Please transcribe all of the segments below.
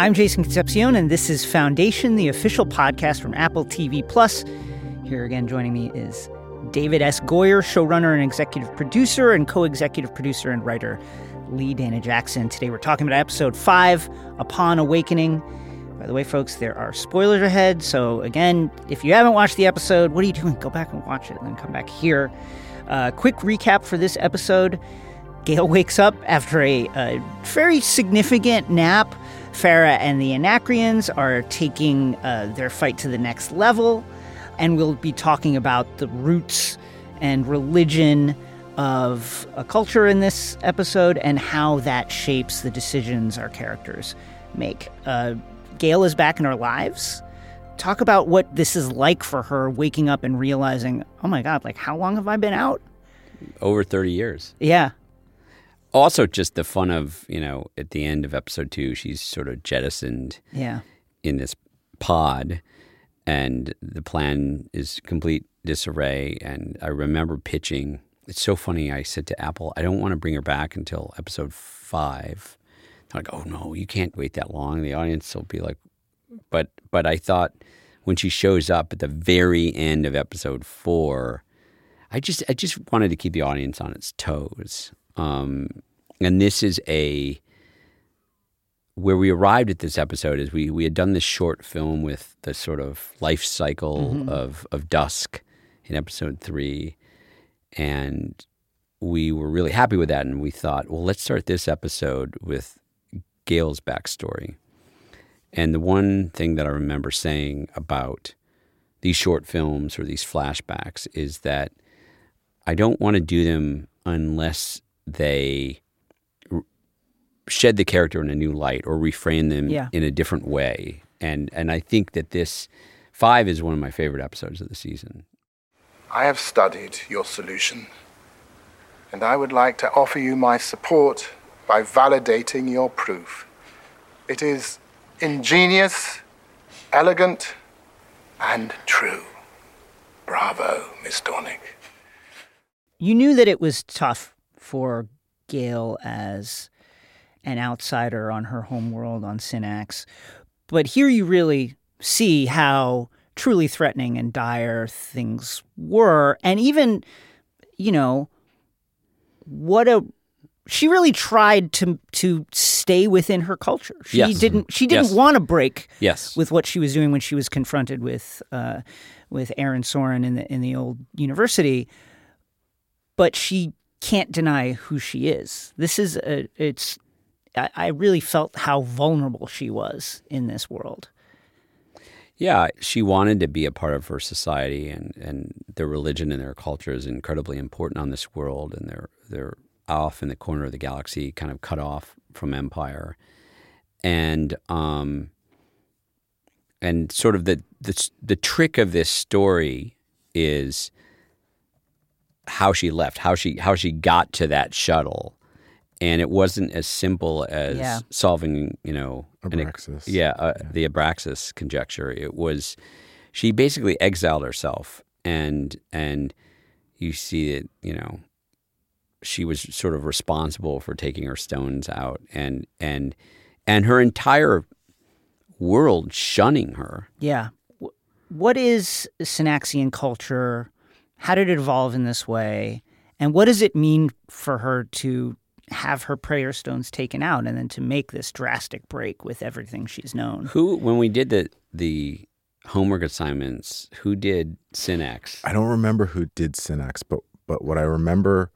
I'm Jason Concepcion, and this is Foundation, the official podcast from Apple TV+. Here again joining me is David S. Goyer, showrunner and executive producer, and co-executive producer and writer Leigh Dana Jackson. Today we're talking about Episode 5, Upon Awakening. By the way, folks, there are spoilers ahead, so again, if you haven't watched the episode, what are you doing? Go back and watch it, and then come back here. Quick recap for this episode. Gaal wakes up after a very significant nap. Phara and the Anacreans are taking their fight to the next level, and we'll be talking about the roots and religion of a culture in this episode and how that shapes the decisions our characters make. Gaal is back in our lives. Talk about what this is like for her, waking up and realizing, oh my God, like, how long have I been out? Over 30 years. Yeah. Also, just the fun of, you know, at the end of episode 2, she's sort of jettisoned in this pod, and the plan is complete disarray. And I remember pitching, it's so funny, I said to Apple, I don't want to bring her back until episode 5. They're like, oh no, you can't wait that long. The audience will be like, but I thought when she shows up at the very end of episode 4, I just wanted to keep the audience on its toes. And this is where we arrived at this episode is we had done this short film with the sort of life cycle of Dusk in episode 3. And we were really happy with that. And we thought, well, let's start this episode with Gaal's backstory. And the one thing that I remember saying about these short films or these flashbacks is that I don't want to do them unless they shed the character in a new light or reframe them in a different way. And I think that this 5 is one of my favorite episodes of the season. I have studied your solution, and I would like to offer you my support by validating your proof. It is ingenious, elegant, and true. Bravo, Miss Dornick. You knew that it was tough for Gaal as an outsider on her homeworld on Synax. But here you really see how truly threatening and dire things were. And even, you know, she really tried to stay within her culture. She didn't want to break with what she was doing when she was confronted with Aaron Soren in the old university. But she can't deny who she is. I really felt how vulnerable she was in this world. Yeah, she wanted to be a part of her society, and their religion and their culture is incredibly important on this world, and they're off in the corner of the galaxy, kind of cut off from empire. And sort of the trick of this story is how she left, how she got to that shuttle. And it wasn't as simple as solving, you know, Abraxas. The Abraxas conjecture. It was, she basically exiled herself, and you see that, you know, she was sort of responsible for taking her stones out, and her entire world shunning her. Yeah. What is Synaxian culture? How did it evolve in this way? And what does it mean for her to have her prayer stones taken out and then to make this drastic break with everything she's known? When we did the homework assignments, who did Synax? I don't remember who did Synax, but what I remember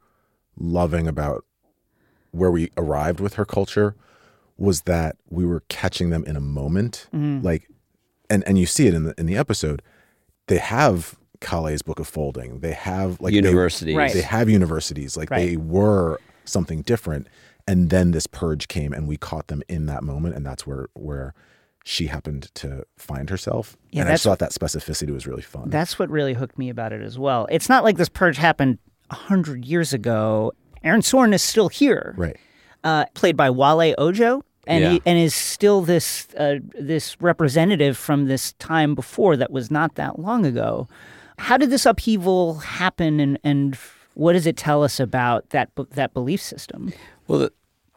loving about where we arrived with her culture was that we were catching them in a moment. Mm-hmm. Like, and you see it in the episode, they have Kale's book of folding. They have like universities. They have universities. Like they were something different. And then this purge came, and we caught them in that moment. And that's where she happened to find herself. Yeah, and I just thought that specificity was really fun. That's what really hooked me about it as well. It's not like this purge happened 100 years ago. Aaron Soren is still here. Right. Played by Wale Ojo. And he is still this representative from this time before that was not that long ago. How did this upheaval happen, and what does it tell us about that belief system? Well,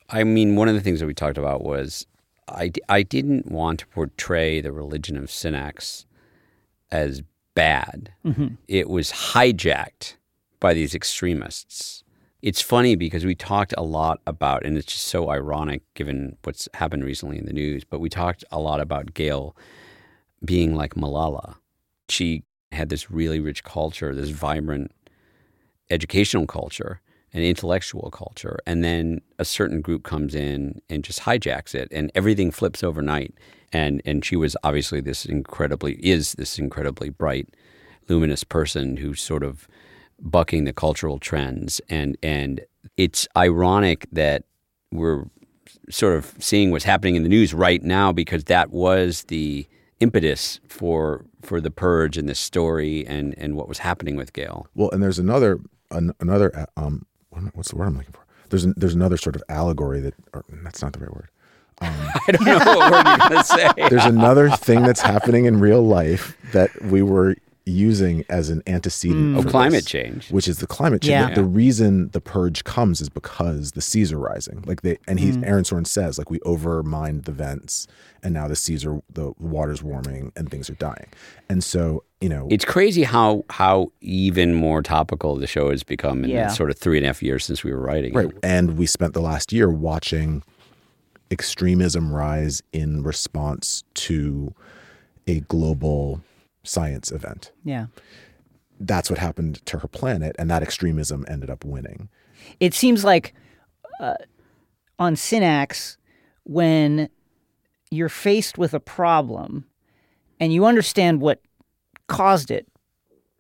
I mean, one of the things that we talked about was I didn't want to portray the religion of Synax as bad. Mm-hmm. It was hijacked by these extremists. It's funny because we talked a lot about, and it's just so ironic given what's happened recently in the news, but we talked a lot about Gaal being like Malala. She had this really rich culture, this vibrant educational culture, an intellectual culture, and then a certain group comes in and just hijacks it, and everything flips overnight. And she was obviously this incredibly bright, luminous person who's sort of bucking the cultural trends. And it's ironic that we're sort of seeing what's happening in the news right now, because that was the impetus for the purge and this story and what was happening with Gaal. Well, and there's another what's the word I'm looking for? There's another sort of allegory or that's not the right word. I don't know what word you're going to say. There's another thing that's happening in real life that we were using as an antecedent for climate change, which is the climate change. Yeah. The reason the purge comes is because the seas are rising. Like Aaron Soren says, like, we overmined the vents, and now the seas are, the water's warming and things are dying. And so, you know, it's crazy how even more topical the show has become in that sort of 3.5 years since we were writing. Right, and we spent the last year watching extremism rise in response to a global science event. Yeah. That's what happened to her planet, and that extremism ended up winning. It seems like on Synax, when you're faced with a problem and you understand what caused it,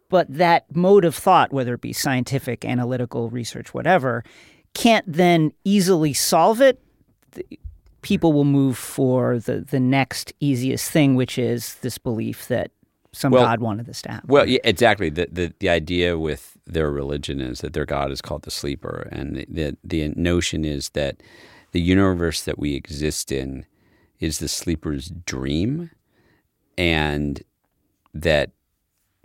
but that mode of thought, whether it be scientific, analytical, research, whatever, can't then easily solve it, people will move for the next easiest thing, which is this belief that God wanted this to happen. Well, yeah, exactly. The idea with their religion is that their God is called the Sleeper, and the notion is that the universe that we exist in is the Sleeper's dream, and that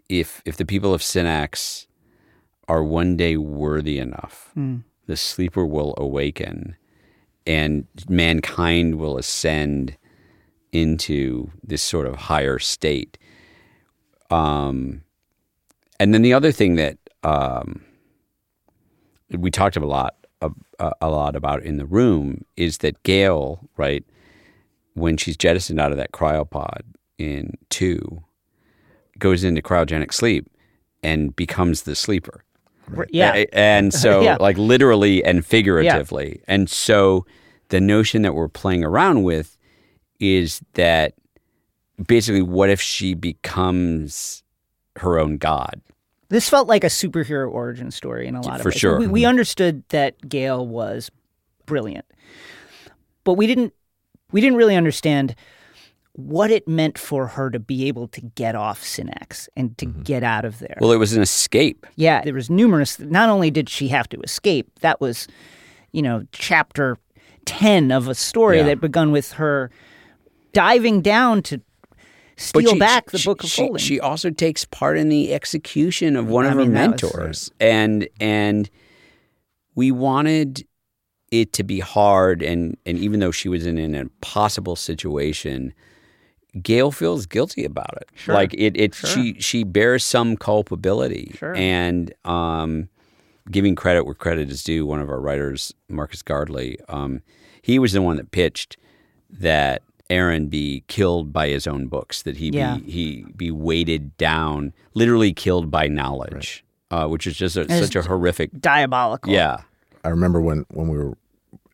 if the people of Synax are one day worthy enough, the Sleeper will awaken, and mankind will ascend into this sort of higher state. And then the other thing that we talked a lot about in the room is that Gaal, right, when she's jettisoned out of that cryopod in 2, goes into cryogenic sleep and becomes the Sleeper. Right. Yeah. And so like literally and figuratively. Yeah. And so the notion that we're playing around with is that basically, what if she becomes her own god? This felt like a superhero origin story in a lot of ways. For sure. We understood that Gaal was brilliant, but we didn't really understand what it meant for her to be able to get off Synax and to get out of there. Well, it was an escape. Yeah, there was numerous. Not only did she have to escape, that was, you know, chapter 10 of a story that begun with her diving down to steal back the Book of Folding. She also takes part in the execution of one of her mentors. And we wanted it to be hard. And even though she was in an impossible situation, Gaal feels guilty about it. Sure. Like she bears some culpability. Sure. And giving credit where credit is due, one of our writers, Marcus Gardley, he was the one that pitched that Aaron be killed by his own books, that he be weighted down, literally killed by knowledge, right. Which is just such a horrific... Diabolical. Yeah. I remember when we were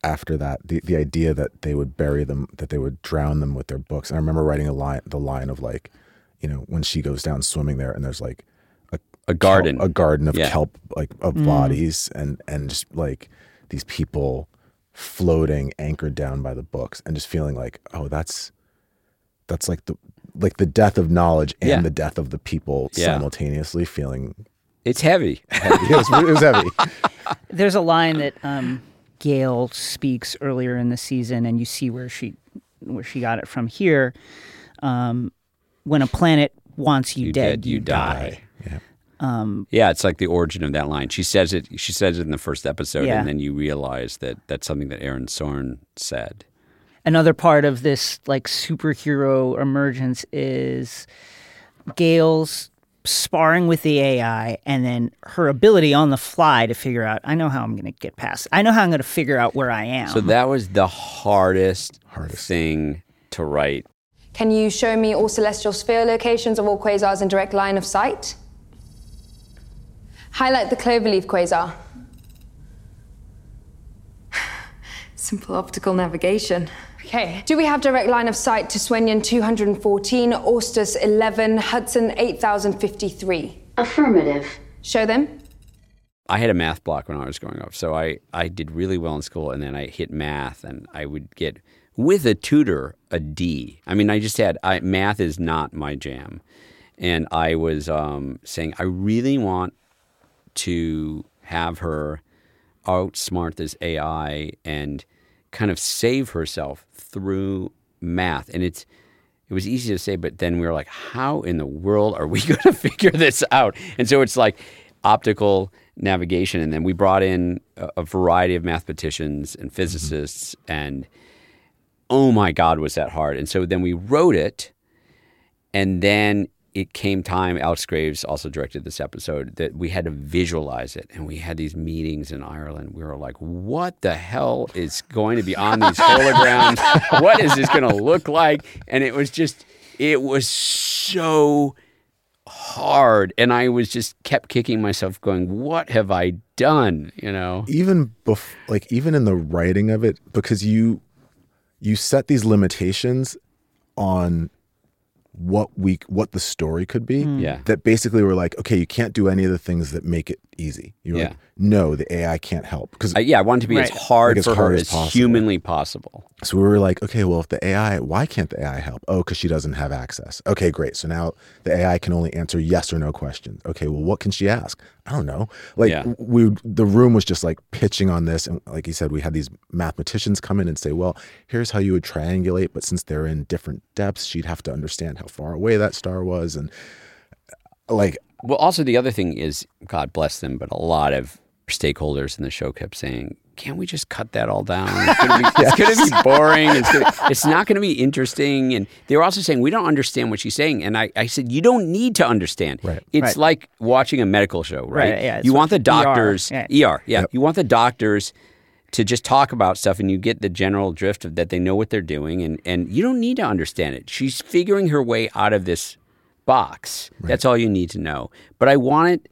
after that, the idea that they would bury them, that they would drown them with their books. And I remember writing the line of, like, you know, when she goes down swimming there and there's like a garden of kelp, like, of bodies and just like these people floating, anchored down by the books, and just feeling like, oh, that's like the death of knowledge and the death of the people simultaneously. Feeling it's heavy. It was heavy. There's a line that Gaal speaks earlier in the season, and you see where she got it from here. When a planet wants you dead, you die. Yeah. It's like the origin of that line. She says it in the first episode, and then you realize that that's something that Aaron Soren said. another part of this like superhero emergence is Gaal's sparring with the AI and then her ability on the fly to figure out, I know how I'm going to get past it. I know how I'm going to figure out where I am. So that was the hardest thing to write. Can you show me all celestial sphere locations of all quasars in direct line of sight? Highlight the cloverleaf quasar. Simple optical navigation. Okay. Do we have direct line of sight to Swenion 214, Austus 11, Hudson 8053? Affirmative. Show them. I had a math block when I was growing up, so I did really well in school, and then I hit math, and I would get, with a tutor, a D. I mean, math is not my jam. And I was saying, I really want to have her outsmart this AI and kind of save herself through math. And it was easy to say, but then we were like, how in the world are we going to figure this out? And so it's like optical navigation. And then we brought in a variety of mathematicians and physicists, and oh my God, was that hard. And so then we wrote it, and then it came time, Alex Graves also directed this episode, that we had to visualize it. And we had these meetings in Ireland. We were like, what the hell is going to be on these holograms? What is this going to look like? And it was so hard. And I was just kept kicking myself going, what have I done? You know, even in the writing of it, because you set these limitations on what the story could be, that basically were like, okay, you can't do any of the things that make it easy. You're like, no, the AI can't help. Because I wanted to be as hard for her as humanly possible. So we were like, okay, well, if the AI, why can't the AI help? Oh, because she doesn't have access. Okay, great. So now the AI can only answer yes or no questions. Okay, well, what can she ask? I don't know. The room was just like pitching on this. And like you said, we had these mathematicians come in and say, well, here's how you would triangulate. But since they're in different depths, she'd have to understand how far away that star was. And like, well, also the other thing is, God bless them, but a lot of stakeholders in the show kept saying, can't we just cut that all down? It's going to be boring. It's not going to be interesting. And they were also saying, we don't understand what she's saying. And I said, you don't need to understand. Right. It's like watching a medical show, right? Yeah, you want the doctors, you want the doctors to just talk about stuff, and you get the general drift of that. They know what they're doing, and you don't need to understand it. She's figuring her way out of this box. Right. That's all you need to know. But I want it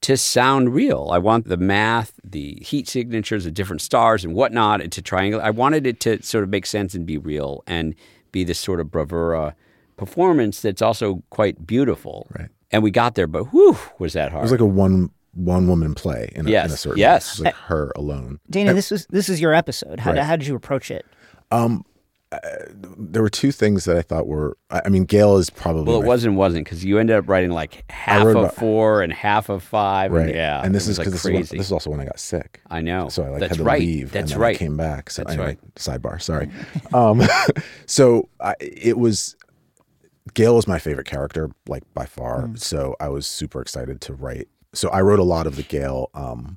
to sound real. I want the math, the heat signatures of different stars and whatnot, and to triangulate. I wanted it to sort of make sense and be real and be this sort of bravura performance that's also quite beautiful. Right. And we got there, but whew, was that hard. It was like a one woman play in a certain way. It was like her alone. Dana, this is your episode. How did you approach it? There were two things that I thought were, I mean, Gaal is probably... Well, it wasn't, because you ended up writing like half of 4 and half of 5. Right. And, yeah. And this is because like this is also when I got sick. I know. So I like, had to leave. That's and then I came back. So anyway, sidebar, sorry. Gaal was my favorite character, like by far. So I was super excited to write. So I wrote a lot of the Gaal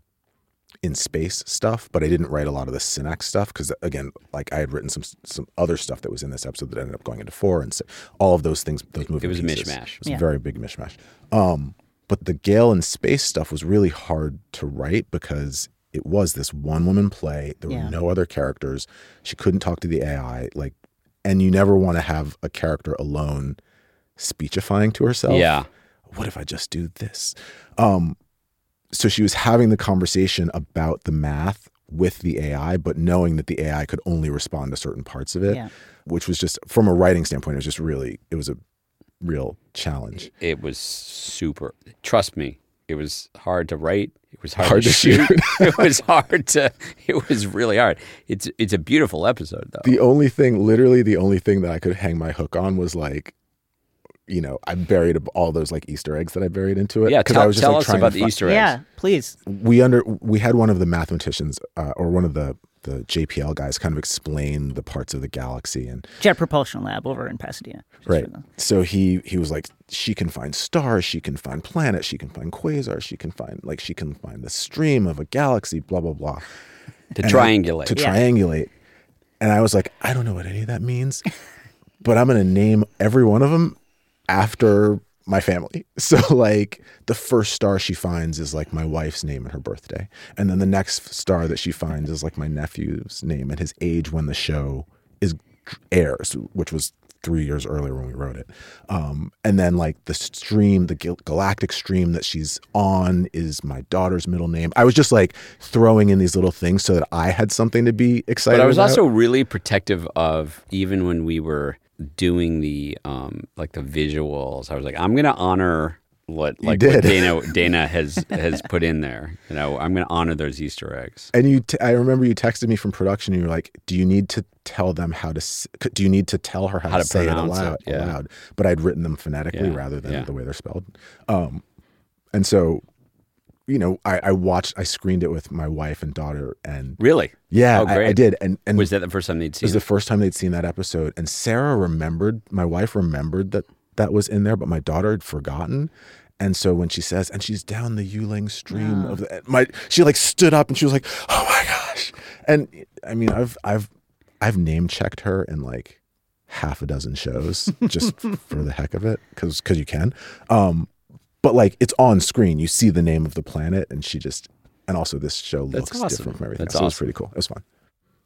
in space stuff, but I didn't write a lot of the Synax stuff because, again, like I had written some other stuff that was in this episode that ended up going into 4 and 6. All of those things, those movie pieces. It was a mishmash. It was a very big mishmash. But the Gaal in space stuff was really hard to write because it was this one-woman play. There were no other characters. She couldn't talk to the AI. Like, and you never want to have a character alone speechifying to herself. Yeah. What if I just do this? So she was having the conversation about the math with the AI, but knowing that the AI could only respond to certain parts of it, which was just, from a writing standpoint, it was a real challenge. It was super, trust me, it was hard to write. It was hard to shoot. It was really hard. It's a beautiful episode though. The only thing that I could hang my hook on was like, you know, I buried all those like Easter eggs that I buried into it. Yeah, tell us about the Easter eggs. Yeah, please. We had one of the mathematicians or one of the JPL guys kind of explain the parts of the galaxy and Jet Propulsion Lab over in Pasadena. Right. So he was like, she can find stars, she can find planets, she can find quasars, she can find the stream of a galaxy, blah blah blah. To triangulate. And I was like, I don't know what any of that means, but I'm going to name every one of them after my family. So like the first star she finds is like my wife's name and her birthday. And then the next star that she finds is like my nephew's name and his age when the show is airs, which was 3 years earlier when we wrote it. And then like the stream, the galactic stream that she's on is my daughter's middle name. I was just like throwing in these little things so that I had something to be excited about. But I was also really protective of, even when we were doing the like the visuals, I was like, I'm gonna honor what Dana has put in there. You know, I'm gonna honor those Easter eggs. And I remember you texted me from production, and you were like, do you need to tell her how to say it aloud? It, yeah. Aloud? But I'd written them phonetically rather than the way they're spelled. And so, you know, I screened it with my wife and daughter, and really, yeah, oh, great. I did. And was that the first time they'd seen it? It was the first time they'd seen that episode. And Sarah remembered, my wife remembered that was in there, but my daughter had forgotten. And so when she says, and she's down the Yuling stream of she like stood up and she was like, oh my gosh. And I mean, I've name checked her in like half a dozen shows just for the heck of it, because you can. But like it's on screen, you see the name of the planet, and she just, and also this show looks different from everything. That's awesome. It was pretty cool. It was fun.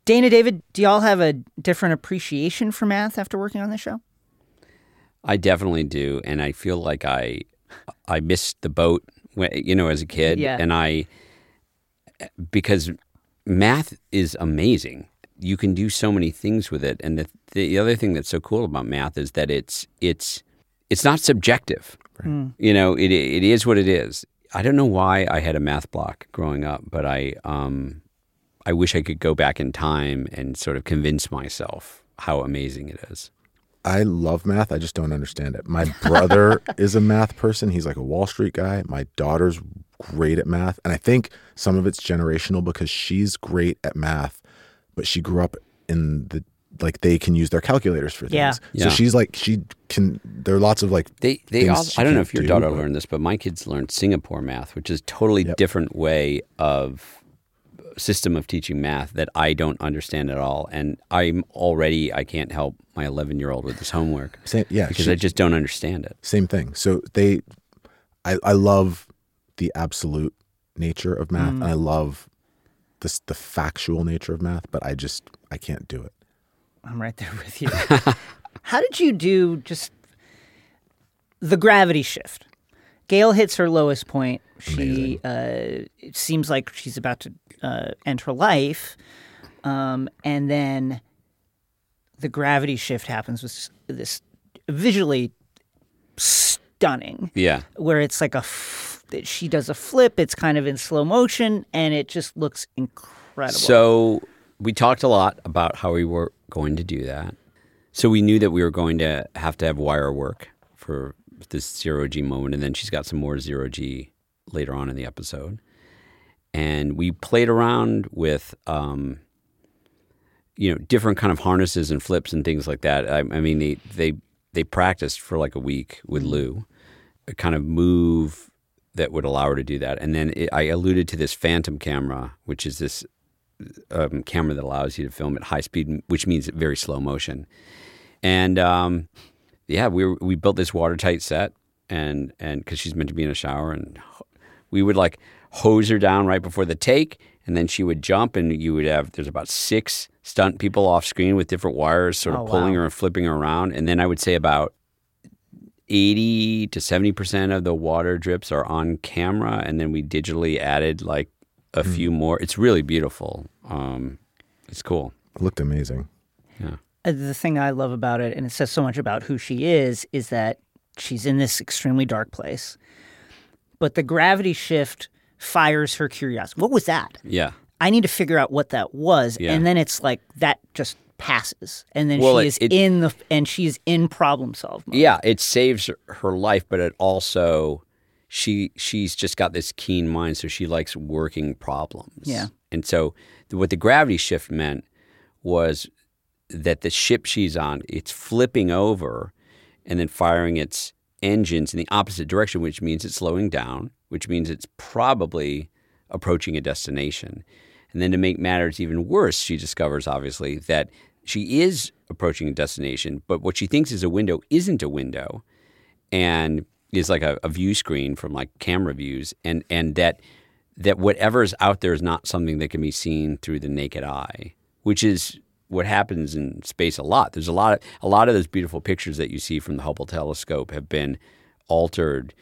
Dana, David, do y'all have a different appreciation for math after working on this show? I definitely do, and I feel like I missed the boat, you know, as a kid, and because math is amazing. You can do so many things with it, and the other thing that's so cool about math is that it's not subjective. Right. You know, it is what it is. I don't know why I had a math block growing up, but I wish I could go back in time and sort of convince myself how amazing it is. I love math. I just don't understand it. My brother is a math person. He's like a Wall Street guy. My daughter's great at math. And I think some of it's generational because she's great at math, but she grew up in the, like, they can use their calculators for things. So she's like, she can, there are lots of like, they also, I don't know if your daughter learned this, but my kids learned Singapore math, which is totally different way of system of teaching math that I don't understand at all. And I can't help my 11-year-old with his homework. Because I just don't understand it. Same thing. So I love the absolute nature of math. And I love the factual nature of math, but I can't do it. I'm right there with you. How did you do just the gravity shift? Gail hits her lowest point. She it seems like she's about to end her life. And then the gravity shift happens with this visually stunning. Yeah. Where it's like she does a flip. It's kind of in slow motion, and it just looks incredible. So we talked a lot about how we were going to do that. So we knew that we were going to have wire work for this zero-G moment, and then she's got some more zero-G later on in the episode. And we played around with, you know, different kind of harnesses and flips and things like that. I mean, they practiced for like a week with Lou, a kind of move that would allow her to do that. And then I alluded to this phantom camera, which is this camera that allows you to film at high speed, which means very slow motion. And we built this watertight set, and because she's meant to be in a shower, and we would like hose her down right before the take, and then she would jump, and you would have, there's about 6 stunt people off screen with different wires sort of pulling her and flipping her around. And then I would say about 80 to 70% of the water drips are on camera, and then we digitally added like a few more. It's really beautiful. It's cool. It looked amazing. Yeah. The thing I love about it, and it says so much about who she is that she's in this extremely dark place. But the gravity shift fires her curiosity. What was that? Yeah. I need to figure out what that was. Yeah. And then it's like that just passes. And then she's in problem solve mode. Yeah, it saves her life, but it also, she's just got this keen mind, so she likes working problems. Yeah. And so what the gravity shift meant was that the ship she's on, it's flipping over and then firing its engines in the opposite direction, which means it's slowing down, which means it's probably approaching a destination. And then to make matters even worse, she discovers, obviously, that she is approaching a destination, but what she thinks is a window isn't a window and is like a view screen from like camera views, and that whatever's out there is not something that can be seen through the naked eye, which is what happens in space a lot. There's a lot of those beautiful pictures that you see from the Hubble telescope have been altered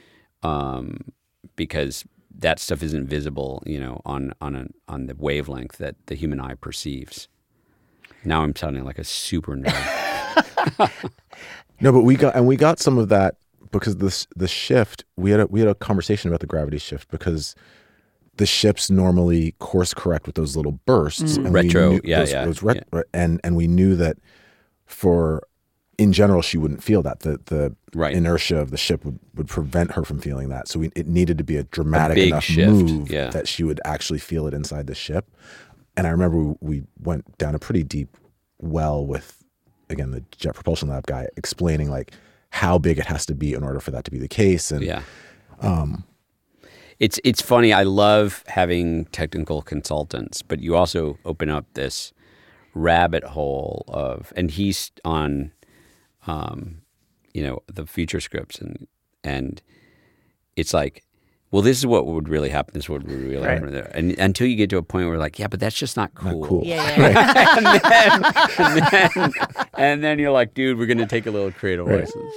because that stuff isn't visible, you know, on the wavelength that the human eye perceives. Now I'm sounding like a super nerd. No, but we got some of that because the shift, we had a conversation about the gravity shift because the ships normally course correct with those little bursts. Mm. And And we knew that in general, she wouldn't feel that. The right. inertia of the ship would prevent her from feeling that. So it needed to be a dramatic enough shift. Move yeah. that she would actually feel it inside the ship. And I remember we went down a pretty deep well with, again, the Jet Propulsion Lab guy explaining like how big it has to be in order for that to be the case. And yeah. It's funny. I love having technical consultants, but you also open up this rabbit hole of, and he's on, the feature scripts and it's like, well, this is what would really happen. This is what would really happen. Right. And until you get to a point where like, yeah, but that's just not cool. Not cool. Yeah. Right. and then you're like, dude, we're going to take a little creative right. license.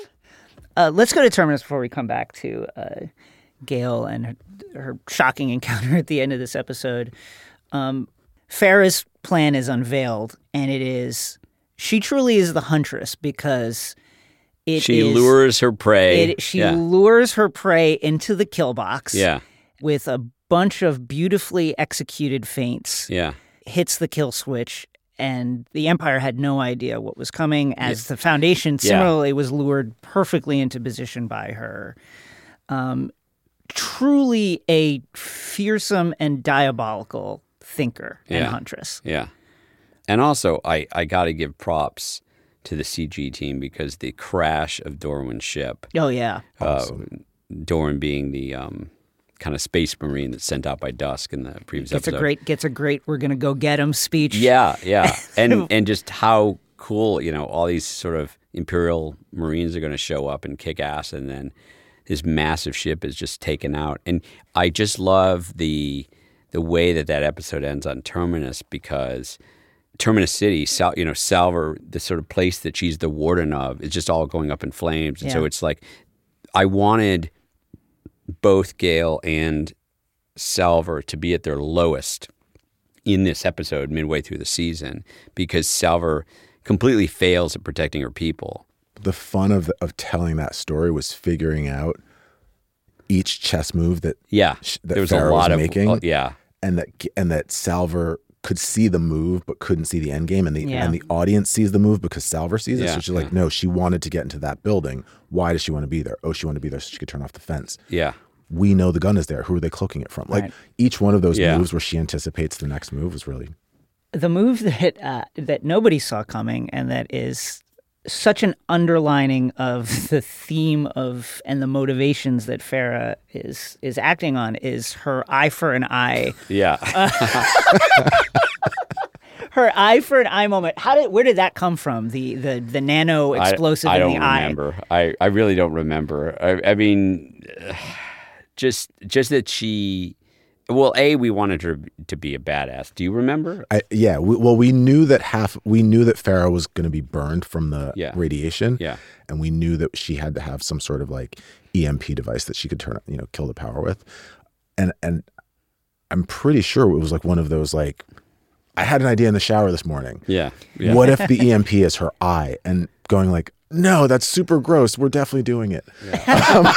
Let's go to Terminus before we come back to Gail and her shocking encounter at the end of this episode. Phara's plan is unveiled, and it is she truly is the huntress because— She lures her prey. She lures her prey into the kill box with a bunch of beautifully executed feints, hits the kill switch, and the Empire had no idea what was coming as the Foundation similarly was lured perfectly into position by her. Truly a fearsome and diabolical thinker and huntress. Yeah. And also, I got to give props to the CG team because the crash of Dorwan's ship. Oh, yeah. Awesome. Doran being the kind of space marine that's sent out by Dusk in the previous episode. Gets a great we're going to go get him speech. Yeah, yeah. and just how cool, you know, all these sort of Imperial Marines are going to show up and kick ass, and then this massive ship is just taken out. And I just love the way that episode ends on Terminus because Terminus City, Salvor, the sort of place that she's the warden of, is just all going up in flames. And so it's like, I wanted both Gail and Salvor to be at their lowest in this episode midway through the season because Salvor completely fails at protecting her people. The fun of telling that story was figuring out each chess move that Phara was making. And that Salvor could see the move but couldn't see the end game, and the audience sees the move because Salvor sees it. So she's like, no, she wanted to get into that building. Why does she want to be there? Oh, she wanted to be there so she could turn off the fence. Yeah. We know the gun is there. Who are they cloaking it from? Like each one of those moves where she anticipates the next move was really... The move that nobody saw coming and that is such an underlining of the theme of and the motivations that Phara is acting on is her eye for an eye. Yeah. Her eye for an eye moment. Where did that come from? The nano explosive in the eye. I don't remember. I really don't remember. I mean, just that she. Well, we wanted her to be a badass. Do you remember? We knew that Phara was going to be burned from the radiation. Yeah. And we knew that she had to have some sort of like EMP device that she could turn, kill the power with. And I'm pretty sure it was like one of those like, I had an idea in the shower this morning. Yeah. Yeah. What if the EMP is her eye? And going like, no, that's super gross. We're definitely doing it. Yeah.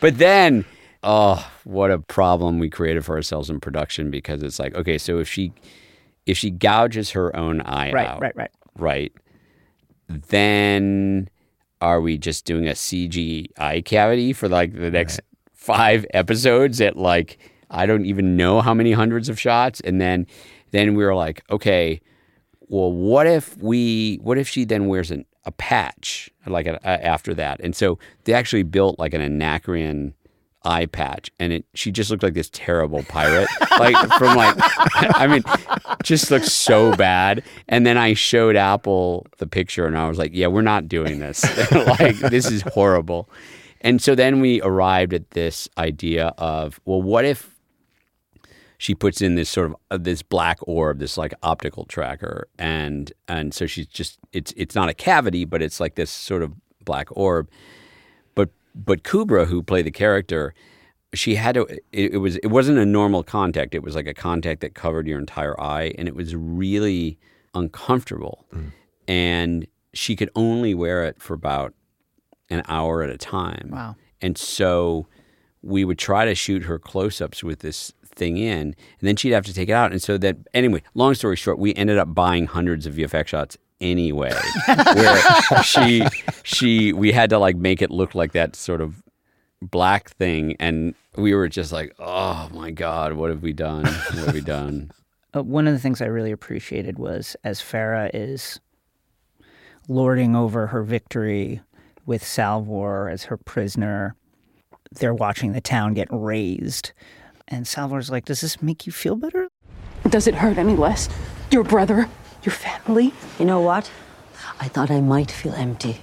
But then... Oh, what a problem we created for ourselves in production because it's like, okay, so if she gouges her own eye out, right, then are we just doing a CG eye cavity for like the next 5 episodes at like, I don't even know how many hundreds of shots? And then we were like, okay, well, what if she then wears a patch like after that? And so they actually built like an Anacrean eye patch, and she just looked like this terrible pirate, just looked so bad. And then I showed Apple the picture, and I was like, yeah, we're not doing this. This is horrible. And so then we arrived at this idea of, well, what if she puts in this sort of this black orb, this like optical tracker, and so she's just it's not a cavity, but it's like this sort of black orb. But Kubra, who played the character, she had to. It wasn't a normal contact. It was like a contact that covered your entire eye, and it was really uncomfortable. Mm. And she could only wear it for about an hour at a time. Wow! And so we would try to shoot her close-ups with this thing in, and then she'd have to take it out. And so that, anyway, long story short, we ended up buying hundreds of VFX shots anyway, where we had to like make it look like that sort of black thing, and we were just like, oh my God, what have we done? One of the things I really appreciated was, as Phara is lording over her victory with Salvor as her prisoner, they're watching the town get razed. And Salvor's like, does this make you feel better? Does it hurt any less? Your brother, your family? You know what? I thought I might feel empty,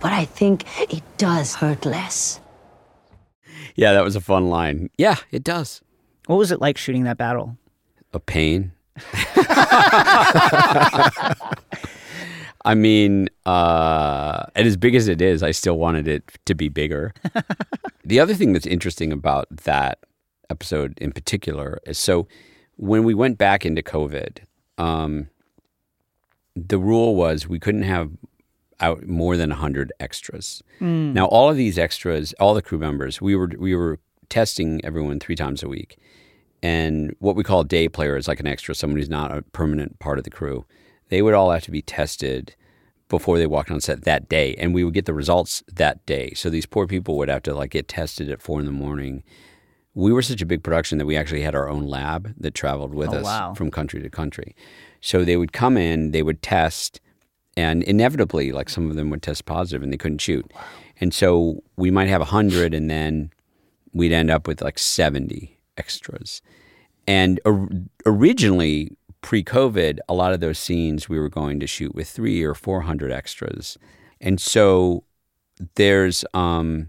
but I think it does hurt less. Yeah, that was a fun line. Yeah, it does. What was it like shooting that battle? A pain. I mean, and as big as it is, I still wanted it to be bigger. The other thing that's interesting about that episode in particular is, so when we went back into COVID, the rule was we couldn't have out more than 100 extras. Mm. Now, all of these extras, all the crew members, we were testing everyone 3 times a week. And what we call a day player is like an extra, someone who's not a permanent part of the crew. They would all have to be tested before they walked on set that day. And we would get the results that day. So these poor people would have to like get tested at 4 a.m. We were such a big production that we actually had our own lab that traveled with us from country to country. So they would come in, they would test, and inevitably, like some of them would test positive and they couldn't shoot. Wow. And so we might have 100, and then we'd end up with like 70 extras. And originally, pre-COVID, a lot of those scenes we were going to shoot with 300 or 400 extras. And so there's a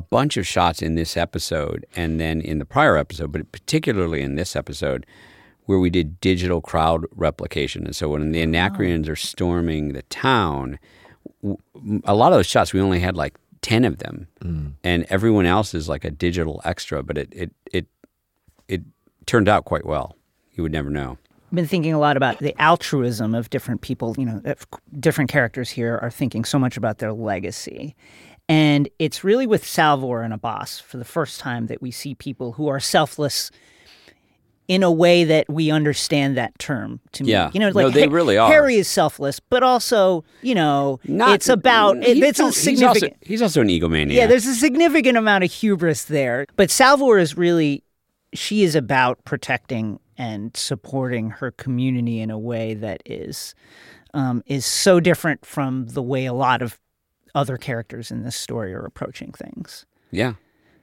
bunch of shots in this episode and then in the prior episode, but particularly in this episode, where we did digital crowd replication. And so when the Anacreans are storming the town, a lot of those shots, we only had like 10 of them. Mm. And everyone else is like a digital extra, but it turned out quite well. You would never know. I've been thinking a lot about the altruism of different people. You know, different characters here are thinking so much about their legacy. And it's really with Salvor and Abbas for the first time that we see people who are selfless in a way that we understand that term to me. Yeah. You know, like, no, they really are. Harry is selfless, but also, you know, he's also an egomaniac. Yeah, there's a significant amount of hubris there. But Salvor is really, she is about protecting and supporting her community in a way that is so different from the way a lot of other characters in this story are approaching things. Yeah.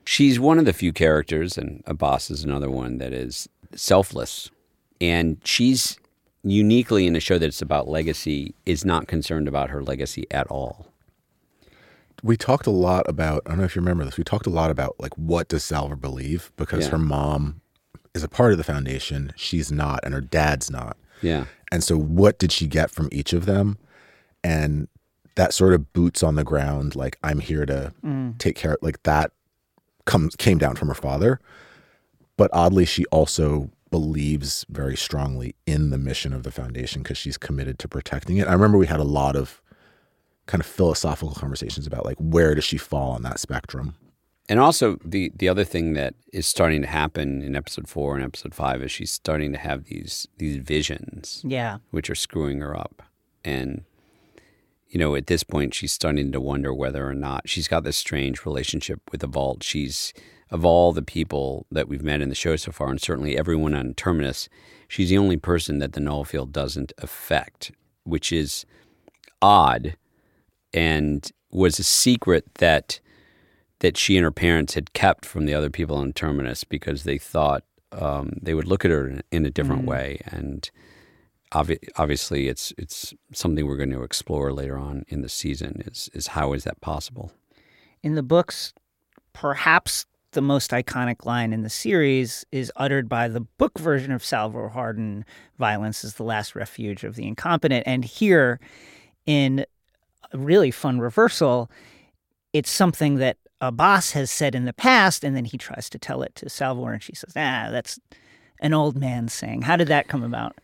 She's one of the few characters, and Abbas is another one, that is selfless. And she's uniquely in a show that's about legacy, is not concerned about her legacy at all. We talked a lot about, I don't know if you remember this, we talked a lot about like, what does Salvor believe? Because her mom is a part of the Foundation, she's not, and her dad's not. Yeah. And so what did she get from each of them? And that sort of boots on the ground, like, I'm here to take care of, like, that came down from her father. But oddly, she also believes very strongly in the mission of the Foundation because she's committed to protecting it. I remember we had a lot of kind of philosophical conversations about, like, where does she fall on that spectrum? And also, the other thing that is starting to happen in episode 4 and episode 5 is she's starting to have these visions, which are screwing her up. And, you know, at this point, she's starting to wonder whether or not she's got this strange relationship with the vault. She's, of all the people that we've met in the show so far, and certainly everyone on Terminus, she's the only person that the null field doesn't affect, which is odd, and was a secret that that she and her parents had kept from the other people on Terminus because they thought they would look at her in a different way. And obviously it's something we're going to explore later on in the season is how is that possible? In the books, perhaps the most iconic line in the series is uttered by the book version of Salvor Hardin, "Violence is the last refuge of the incompetent." And here, in a really fun reversal, it's something that Abbas has said in the past, and then he tries to tell it to Salvor, and she says, that's an old man saying. How did that come about?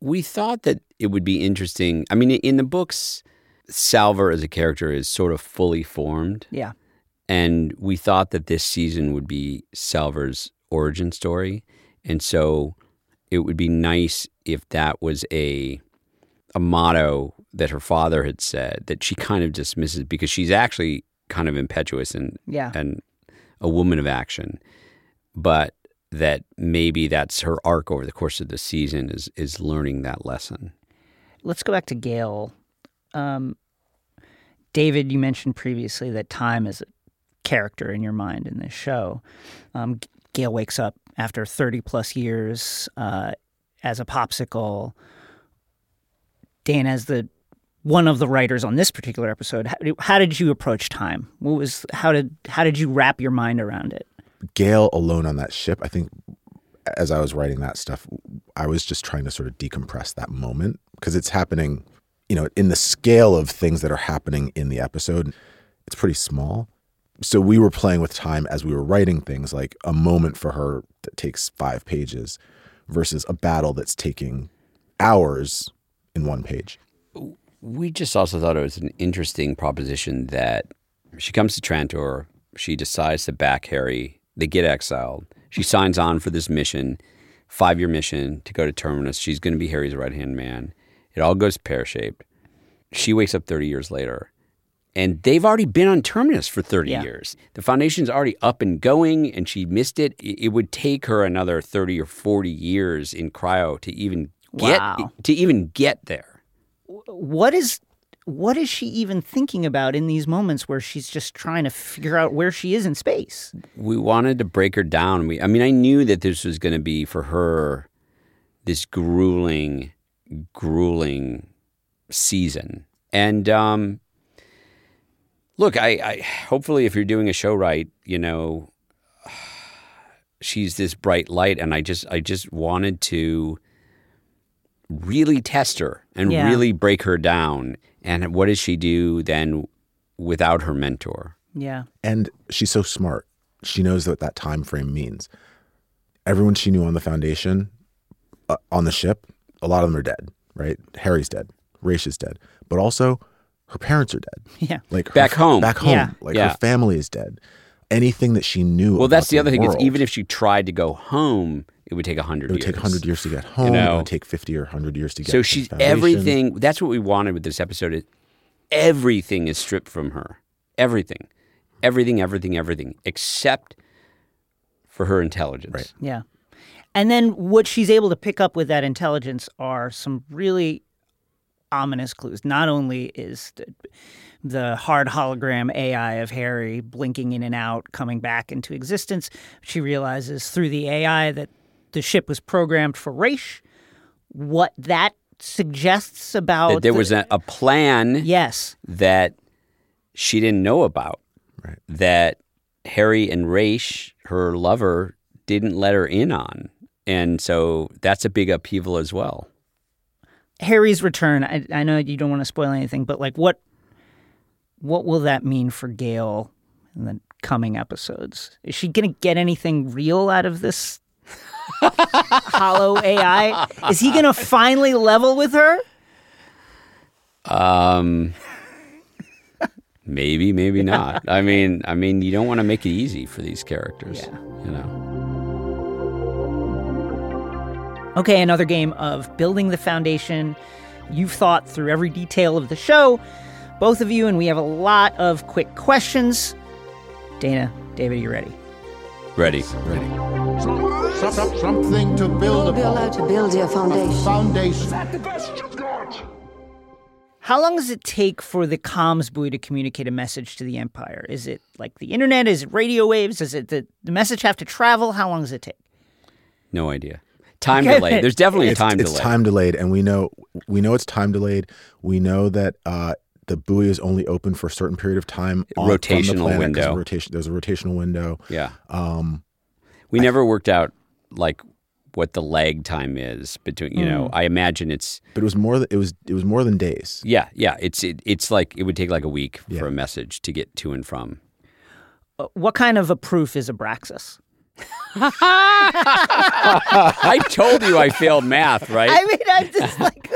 We thought that it would be interesting. I mean, in the books, Salvor as a character is sort of fully formed. Yeah. And we thought that this season would be Salvor's origin story. And so it would be nice if that was a motto that her father had said that she kind of dismisses because she's actually kind of impetuous and a woman of action. But that maybe that's her arc over the course of the season is learning that lesson. Let's go back to Gaal. David, you mentioned previously that time is a character in your mind in this show. Gaal wakes up after 30-plus years as a popsicle. Dana, as one of the writers on this particular episode, how did you approach time? How did you wrap your mind around it? Gaal alone on that ship, I think as I was writing that stuff, I was just trying to sort of decompress that moment because it's happening, you know, in the scale of things that are happening in the episode, it's pretty small. So we were playing with time as we were writing things, like a moment for her that takes 5 pages versus a battle that's taking hours in 1 page. We just also thought it was an interesting proposition that she comes to Trantor, she decides to back Harry, they get exiled, she signs on for this mission, 5-year mission to go to Terminus, she's going to be Harry's right-hand man. It all goes pear-shaped. She wakes up 30 years later, and they've already been on Terminus for 30 years. The Foundation's already up and going, and she missed it. It would take her another 30 or 40 years in cryo to even get there. What is she even thinking about in these moments where she's just trying to figure out where she is in space? We wanted to break her down. I knew that this was going to be for her this grueling season. And look, I hopefully if you're doing a show right, you know, she's this bright light, and I just wanted to really test her and really break her down. And what does she do then without her mentor? Yeah. And she's so smart. She knows what that time frame means. Everyone she knew on the Foundation, on the ship, a lot of them are dead, right? Harry's dead. Raych is dead. But also, her parents are dead. Yeah. Like Back home. Yeah. Like her family is dead. Anything that she knew about that's the other thing. Is even if she tried to go home, it would take 100 years. It would take 100 years to get home. You know? It would take 50 or 100 years to get home. So she's everything. That's what we wanted with this episode. Everything is stripped from her. Everything. Everything. Except for her intelligence. Right. Yeah. And then what she's able to pick up with that intelligence are some really ominous clues. Not only is the hard hologram AI of Harry blinking in and out, coming back into existence, she realizes through the AI that the ship was programmed for Raych. What that suggests about that there was a plan that she didn't know about, right, that Harry and Raych, her lover, didn't let her in on. And so that's a big upheaval as well. Harry's return, I know you don't want to spoil anything, but like what will that mean for Gaal in the coming episodes? Is she going to get anything real out of this hollow AI? Is he going to finally level with her? Maybe not. I mean, you don't want to make it easy for these characters, you know. Okay, another game of building the Foundation. You've thought through every detail of the show, both of you, and we have a lot of quick questions. Dana, David, are you ready? Ready. Something to build upon. To build your foundation. Is that the best you've got? How long does it take for the comms buoy to communicate a message to the Empire? Is it like the internet? Is it radio waves? Does it the message have to travel? How long does it take? No idea. Time delayed. There's definitely a time delay. It's time delayed, and we know it's time delayed. We know that the buoy is only open for a certain period of time. Rotational window. There's a rotational window. Yeah. We never worked out like what the lag time is between, you know, I imagine it's... But it was more than days. Yeah, yeah. It's like, it would take like a week for a message to get to and from. What kind of a proof is Abraxas? I told you I failed math, right? I mean, I'm just like...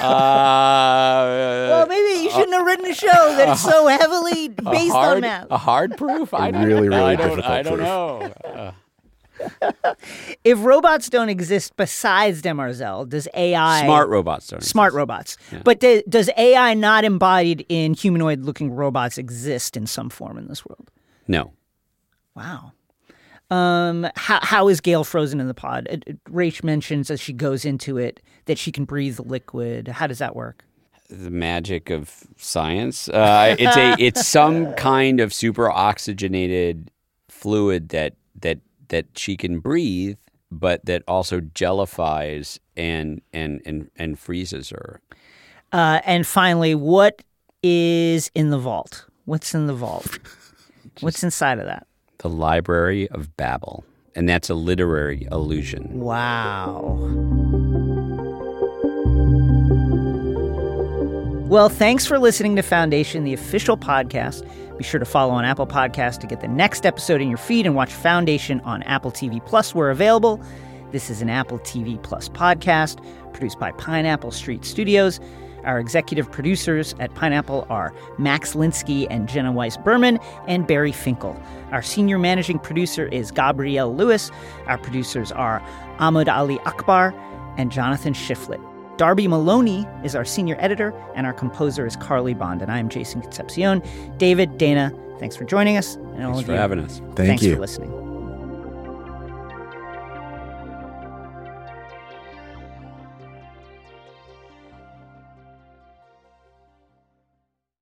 well, maybe you shouldn't have written a show that's so heavily based on math. A hard proof? I don't know. If robots don't exist besides Demarzel, does AI... Smart robots don't exist. Smart robots. Yeah. But does AI not embodied in humanoid-looking robots exist in some form in this world? No. Wow. How is Gaal frozen in the pod? Raych mentions as she goes into it that she can breathe liquid. How does that work? The magic of science. It's some kind of super-oxygenated fluid that she can breathe, but that also jellifies and freezes her. And finally, what is in the vault? What's in the vault? What's inside of that? The Library of Babel. And that's a literary allusion. Wow. Well, thanks for listening to Foundation, the official podcast. Be sure to follow on Apple Podcasts to get the next episode in your feed and watch Foundation on Apple TV+, where available. This is an Apple TV+ podcast produced by Pineapple Street Studios. Our executive producers at Pineapple are Max Linsky and Jenna Weiss-Berman and Barry Finkel. Our senior managing producer is Gabrielle Lewis. Our producers are Ahmed Ali Akbar and Jonathan Shiflett. Darby Maloney is our senior editor, and our composer is Carly Bond, and I'm Jason Concepcion. David, Dana, thanks for joining us. And thanks for having us. Thanks for listening.